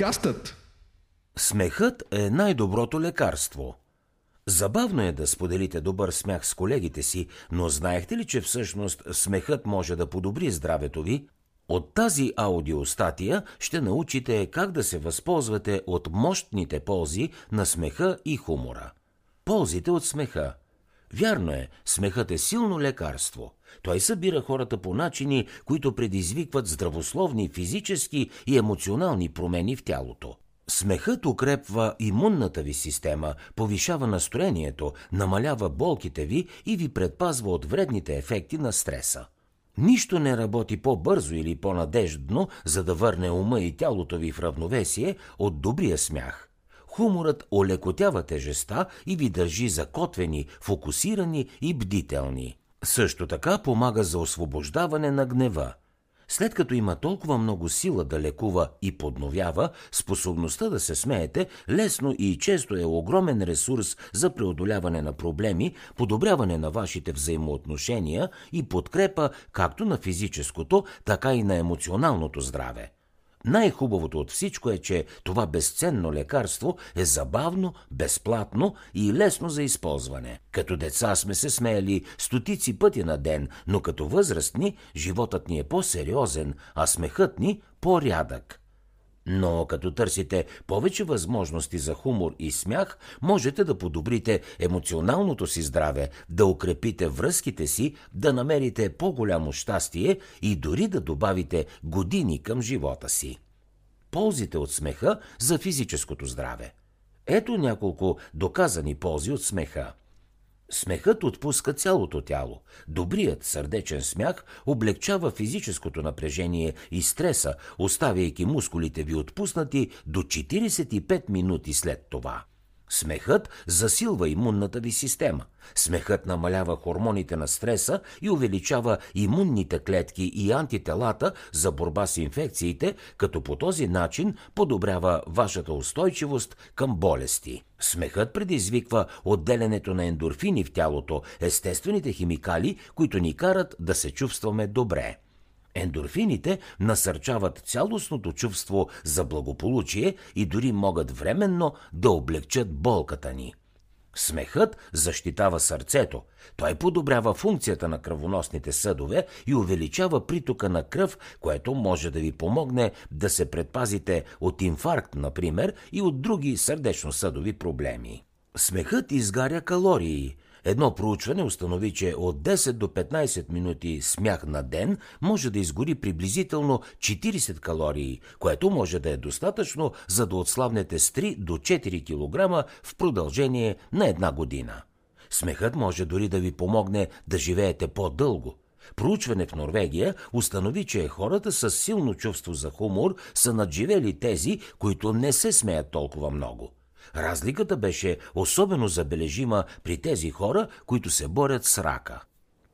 Подкастът. Смехът е най-доброто лекарство. Забавно е да споделите добър смях с колегите си, но знаехте ли, че всъщност смехът може да подобри здравето ви? От тази аудиостатия ще научите как да се възползвате от мощните ползи на смеха и хумора. Ползите от смеха. Вярно е, смехът е силно лекарство. Той събира хората по начини, които предизвикват здравословни физически и емоционални промени в тялото. Смехът укрепва имунната ви система, повишава настроението, намалява болките ви и ви предпазва от вредните ефекти на стреса. Нищо не работи по-бързо или по-надеждно, за да върне ума и тялото ви в равновесие от добрия смях. Хуморът олекотява тежестта и ви държи закотвени, фокусирани и бдителни. Също така помага за освобождаване на гнева. След като има толкова много сила да лекува и подновява, способността да се смеете лесно и често е огромен ресурс за преодоляване на проблеми, подобряване на вашите взаимоотношения и подкрепа както на физическото, така и на емоционалното здраве. Най-хубавото от всичко е, че това безценно лекарство е забавно, безплатно и лесно за използване. Като деца сме се смеяли стотици пъти на ден, но като възрастни животът ни е по-сериозен, а смехът ни по-рядък. Но като търсите повече възможности за хумор и смях, можете да подобрите емоционалното си здраве, да укрепите връзките си, да намерите по-голямо щастие и дори да добавите години към живота си. Ползите от смеха за физическото здраве. Ето няколко доказани ползи от смеха. Смехът отпуска цялото тяло. Добрият сърдечен смях облекчава физическото напрежение и стреса, оставяйки мускулите ви отпуснати до 45 минути след това. Смехът засилва имунната ви система. Смехът намалява хормоните на стреса и увеличава имунните клетки и антителата за борба с инфекциите, като по този начин подобрява вашата устойчивост към болести. Смехът предизвиква отделянето на ендорфини в тялото, естествените химикали, които ни карат да се чувстваме добре. Ендорфините насърчават цялостното чувство за благополучие и дори могат временно да облекчат болката ни. Смехът защитава сърцето. Той подобрява функцията на кръвоносните съдове и увеличава притока на кръв, което може да ви помогне да се предпазите от инфаркт, например, и от други сърдечно-съдови проблеми. Смехът изгаря калории. Едно проучване установи, че от 10 до 15 минути смях на ден може да изгори приблизително 40 калории, което може да е достатъчно, за да отслабнете с 3 до 4 кг в продължение на една година. Смехът може дори да ви помогне да живеете по-дълго. Проучване в Норвегия установи, че хората с силно чувство за хумор са надживели тези, които не се смеят толкова много. Разликата беше особено забележима при тези хора, които се борят с рака.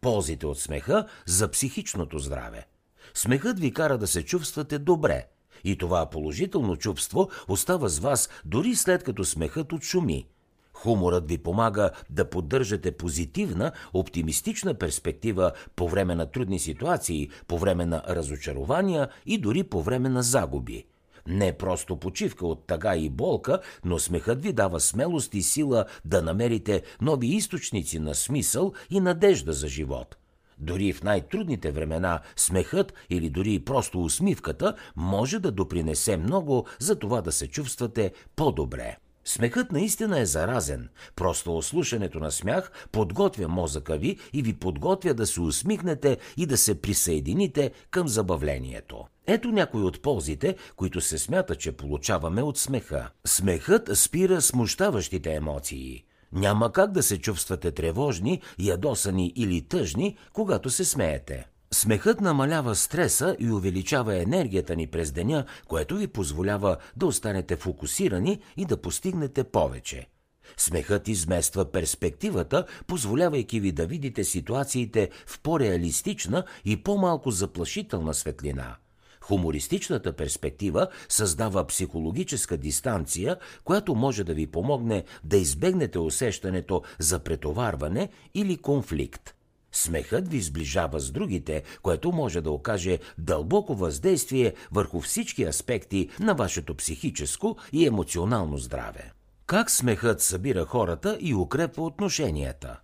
Ползите от смеха за психичното здраве. Смехът ви кара да се чувствате добре. И това положително чувство остава с вас дори след като смехът отшуми. Хуморът ви помага да поддържате позитивна, оптимистична перспектива по време на трудни ситуации, по време на разочарования и дори по време на загуби. Не просто почивка от тъга и болка, но смехът ви дава смелост и сила да намерите нови източници на смисъл и надежда за живот. Дори в най-трудните времена смехът или дори просто усмивката може да допринесе много за това да се чувствате по-добре. Смехът наистина е заразен. Просто слушането на смях подготвя мозъка ви и ви подготвя да се усмихнете и да се присъедините към забавлението. Ето някои от ползите, които се смята, че получаваме от смеха. Смехът спира смущаващите емоции. Няма как да се чувствате тревожни, ядосани или тъжни, когато се смеете. Смехът намалява стреса и увеличава енергията ни през деня, което ви позволява да останете фокусирани и да постигнете повече. Смехът измества перспективата, позволявайки ви да видите ситуациите в по-реалистична и по-малко заплашителна светлина. Хумористичната перспектива създава психологическа дистанция, която може да ви помогне да избегнете усещането за претоварване или конфликт. Смехът ви сближава с другите, което може да окаже дълбоко въздействие върху всички аспекти на вашето психическо и емоционално здраве. Как смехът събира хората и укрепва отношенията?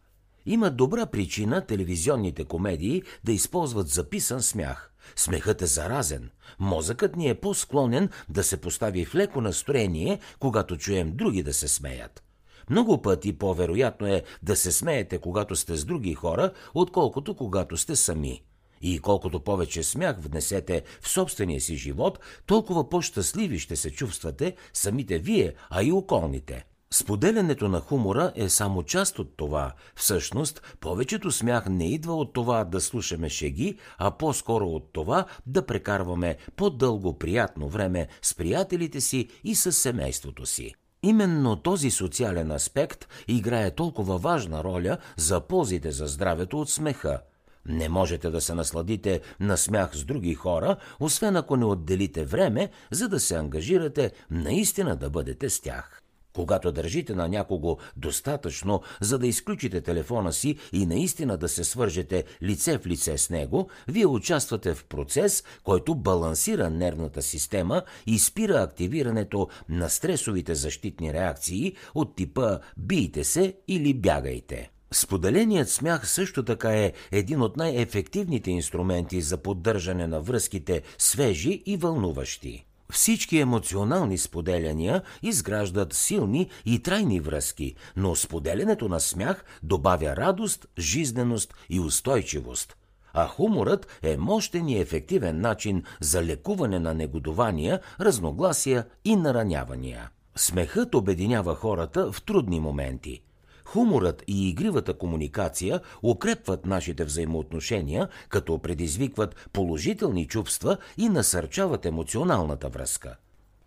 Има добра причина телевизионните комедии да използват записан смях. Смехът е заразен. Мозъкът ни е по-склонен да се постави в леко настроение, когато чуем други да се смеят. Много пъти по-вероятно е да се смеете, когато сте с други хора, отколкото когато сте сами. И колкото повече смях внесете в собствения си живот, толкова по-щастливи ще се чувствате самите вие, а и околните. Споделянето на хумора е само част от това. Всъщност, повечето смях не идва от това да слушаме шеги, а по-скоро от това да прекарваме по-дълго приятно време с приятелите си и с семейството си. Именно този социален аспект играе толкова важна роля за ползите за здравето от смеха. Не можете да се насладите на смях с други хора, освен ако не отделите време, за да се ангажирате наистина да бъдете с тях. Когато държите на някого достатъчно, за да изключите телефона си и наистина да се свържете лице в лице с него, вие участвате в процес, който балансира нервната система и спира активирането на стресовите защитни реакции от типа «бийте се» или «бягайте». Споделеният смях също така е един от най-ефективните инструменти за поддържане на връзките свежи и вълнуващи. Всички емоционални споделяния изграждат силни и трайни връзки, но споделянето на смях добавя радост, жизненост и устойчивост. А хуморът е мощен и ефективен начин за лекуване на негодувания, разногласия и наранявания. Смехът обединява хората в трудни моменти. Хуморът и игривата комуникация укрепват нашите взаимоотношения, като предизвикват положителни чувства и насърчават емоционалната връзка.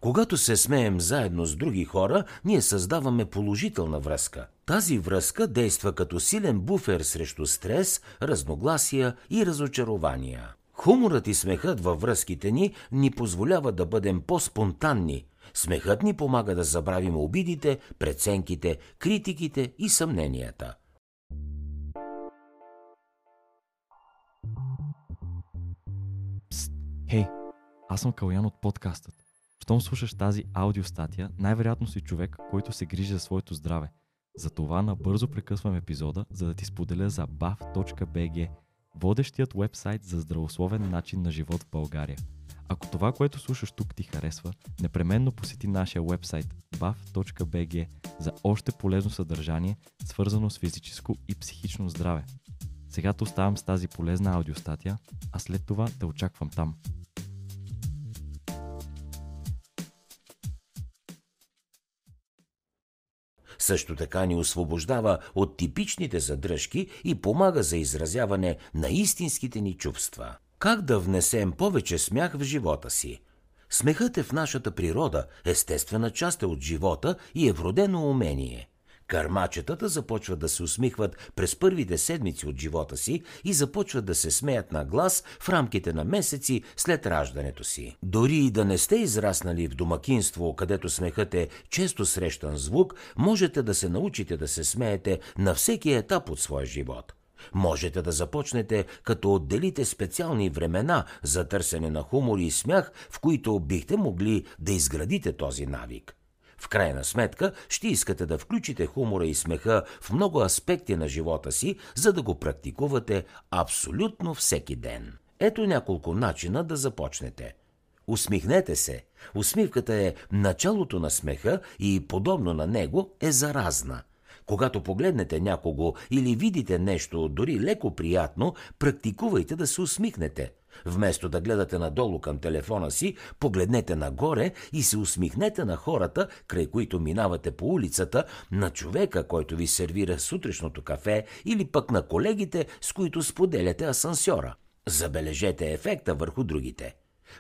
Когато се смеем заедно с други хора, ние създаваме положителна връзка. Тази връзка действа като силен буфер срещу стрес, разногласия и разочарования. Хуморът и смехът във връзките ни позволява да бъдем по-спонтанни. Смехът ни помага да забравим обидите, преценките, критиките и съмненията. Пст! Хей! Аз съм Калян от подкастът. Щом слушаш тази аудиостатия, най-вероятно си човек, който се грижи за своето здраве. Затова набързо прекъсвам епизода, за да ти споделя за bav.bg, водещият уебсайт за здравословен начин на живот в България. Ако това, което слушаш тук, ти харесва, непременно посети нашия уебсайт bav.bg за още полезно съдържание, свързано с физическо и психично здраве. Сега те оставам с тази полезна аудиостатия, а след това те очаквам там. Също така ни освобождава от типичните задръжки и помага за изразяване на истинските ни чувства. Как да внесем повече смях в живота си? Смехът е в нашата природа, естествена част е от живота и е вродено умение. Кърмачетата започват да се усмихват през първите седмици от живота си и започват да се смеят на глас в рамките на месеци след раждането си. Дори и да не сте израснали в домакинство, където смехът е често срещан звук, можете да се научите да се смеете на всеки етап от своя живот. Можете да започнете, като отделите специални времена за търсене на хумор и смях, в които бихте могли да изградите този навик. В крайна сметка, ще искате да включите хумора и смеха в много аспекти на живота си, за да го практикувате абсолютно всеки ден. Ето няколко начина да започнете. Усмихнете се. Усмивката е началото на смеха и подобно на него е заразна. Когато погледнете някого или видите нещо, дори леко приятно, практикувайте да се усмихнете. Вместо да гледате надолу към телефона си, погледнете нагоре и се усмихнете на хората, край които минавате по улицата, на човека, който ви сервира сутрешното кафе или пък на колегите, с които споделяте асансьора. Забележете ефекта върху другите.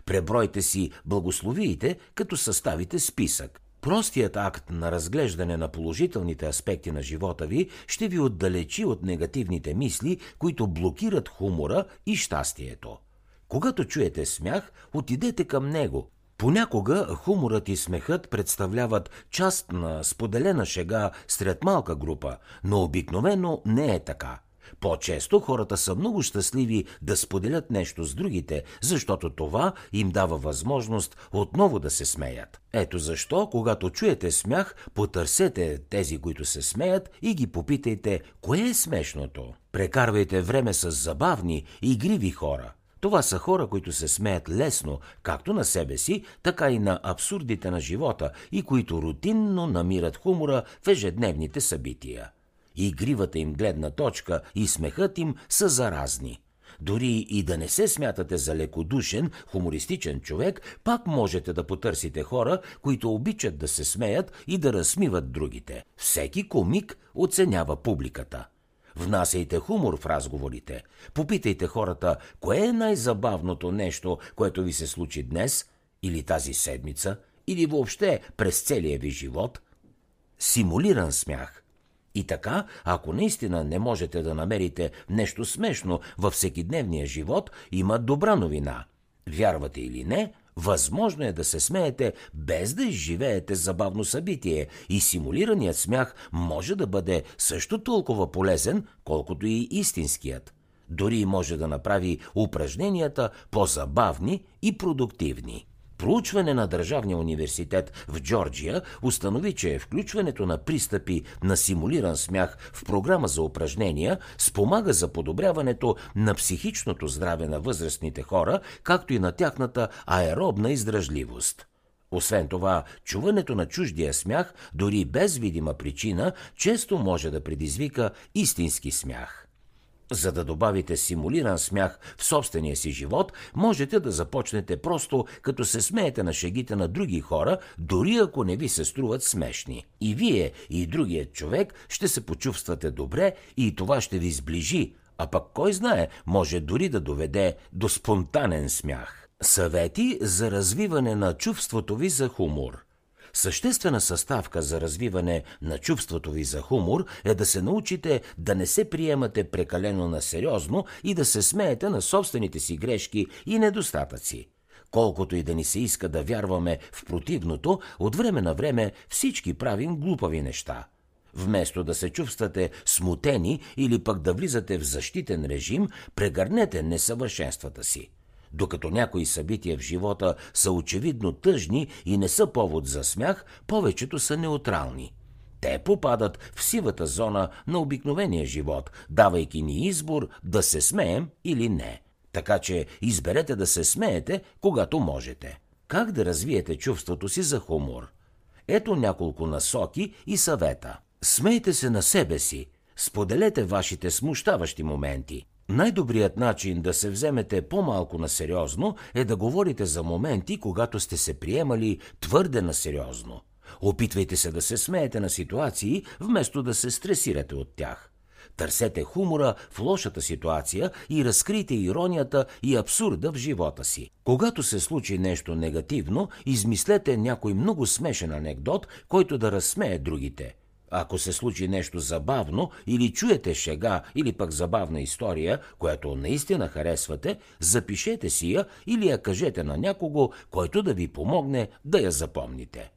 Пребройте си благословиите, като съставите списък. Простият акт на разглеждане на положителните аспекти на живота ви ще ви отдалечи от негативните мисли, които блокират хумора и щастието. Когато чуете смях, отидете към него. Понякога хуморът и смехът представляват част на споделена шега сред малка група, но обикновено не е така. По-често хората са много щастливи да споделят нещо с другите, защото това им дава възможност отново да се смеят. Ето защо, когато чуете смях, потърсете тези, които се смеят и ги попитайте кое е смешното. Прекарвайте време с забавни, игриви хора. Това са хора, които се смеят лесно, както на себе си, така и на абсурдите на живота и които рутинно намират хумора в ежедневните събития. Игривата им гледна точка и смехът им са заразни. Дори и да не се смятате за лекодушен, хумористичен човек, пак можете да потърсите хора, които обичат да се смеят и да разсмиват другите. Всеки комик оценява публиката. Внасяйте хумор в разговорите. Попитайте хората, кое е най-забавното нещо, което ви се случи днес, или тази седмица, или въобще през целия ви живот. Симулиран смях. И така, ако наистина не можете да намерите нещо смешно във всекидневния живот, има добра новина. Вярвате или не, възможно е да се смеете без да изживеете забавно събитие и симулираният смях може да бъде също толкова полезен, колкото и истинският. Дори може да направи упражненията по-забавни и продуктивни. Проучване на Държавния университет в Джорджия установи, че включването на пристъпи на симулиран смях в програма за упражнения спомага за подобряването на психичното здраве на възрастните хора, както и на тяхната аеробна издръжливост. Освен това, чуването на чуждия смях, дори без видима причина, често може да предизвика истински смях. За да добавите симулиран смях в собствения си живот, можете да започнете просто като се смеете на шегите на други хора, дори ако не ви се струват смешни. И вие, и другият човек ще се почувствате добре и това ще ви сближи, а пък кой знае, може дори да доведе до спонтанен смях. Съвети за развиване на чувството ви за хумор. Съществена съставка за развиване на чувството ви за хумор е да се научите да не се приемате прекалено насериозно и да се смеете на собствените си грешки и недостатъци. Колкото и да ни се иска да вярваме в противното, от време на време всички правим глупави неща. Вместо да се чувствате смутени или пък да влизате в защитен режим, прегърнете несъвършенствата си. Докато някои събития в живота са очевидно тъжни и не са повод за смях, повечето са неутрални. Те попадат в сивата зона на обикновения живот, давайки ни избор да се смеем или не. Така че изберете да се смеете, когато можете. Как да развиете чувството си за хумор? Ето няколко насоки и съвета. Смейте се на себе си. Споделете вашите смущаващи моменти. Най-добрият начин да се вземете по-малко на сериозно е да говорите за моменти, когато сте се приемали твърде на сериозно. Опитвайте се да се смеете на ситуации, вместо да се стресирате от тях. Търсете хумора в лошата ситуация и разкрийте иронията и абсурда в живота си. Когато се случи нещо негативно, измислете някой много смешен анекдот, който да разсмее другите. Ако се случи нещо забавно или чуете шега или пък забавна история, която наистина харесвате, запишете си я или я кажете на някого, който да ви помогне да я запомните.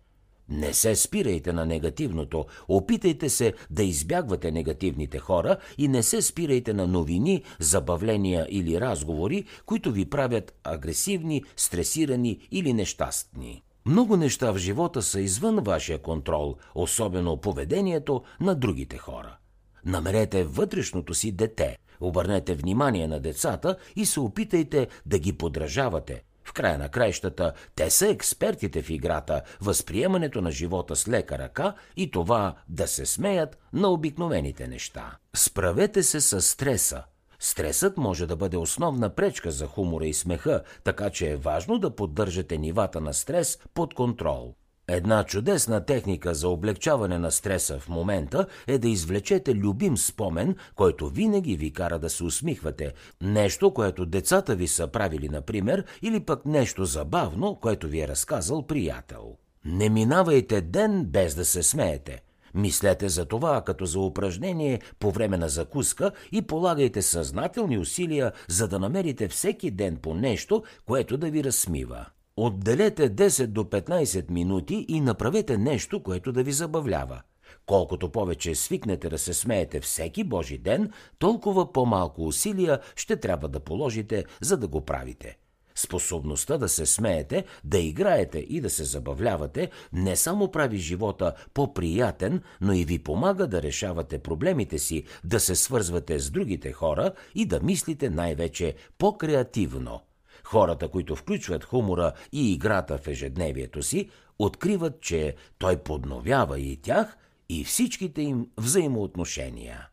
Не се спирайте на негативното, опитайте се да избягвате негативните хора и не се спирайте на новини, забавления или разговори, които ви правят агресивни, стресирани или нещастни. Много неща в живота са извън вашия контрол, особено поведението на другите хора. Намерете вътрешното си дете, обърнете внимание на децата и се опитайте да ги подражавате. В края на краищата те са експертите в играта, възприемането на живота с лека ръка и това да се смеят на обикновените неща. Справете се с стреса. Стресът може да бъде основна пречка за хумора и смеха, така че е важно да поддържате нивата на стрес под контрол. Една чудесна техника за облекчаване на стреса в момента е да извлечете любим спомен, който винаги ви кара да се усмихвате. Нещо, което децата ви са правили, например, или пък нещо забавно, което ви е разказал приятел. Не минавайте ден без да се смеете. Мислете за това като за упражнение по време на закуска и полагайте съзнателни усилия, за да намерите всеки ден по нещо, което да ви разсмива. Отделете 10 до 15 минути и направете нещо, което да ви забавлява. Колкото повече свикнете да се смеете всеки Божи ден, толкова по-малко усилия ще трябва да положите, за да го правите. Способността да се смеете, да играете и да се забавлявате не само прави живота по-приятен, но и ви помага да решавате проблемите си, да се свързвате с другите хора и да мислите най-вече по-креативно. Хората, които включват хумора и играта в ежедневието си, откриват, че той подновява и тях, и всичките им взаимоотношения.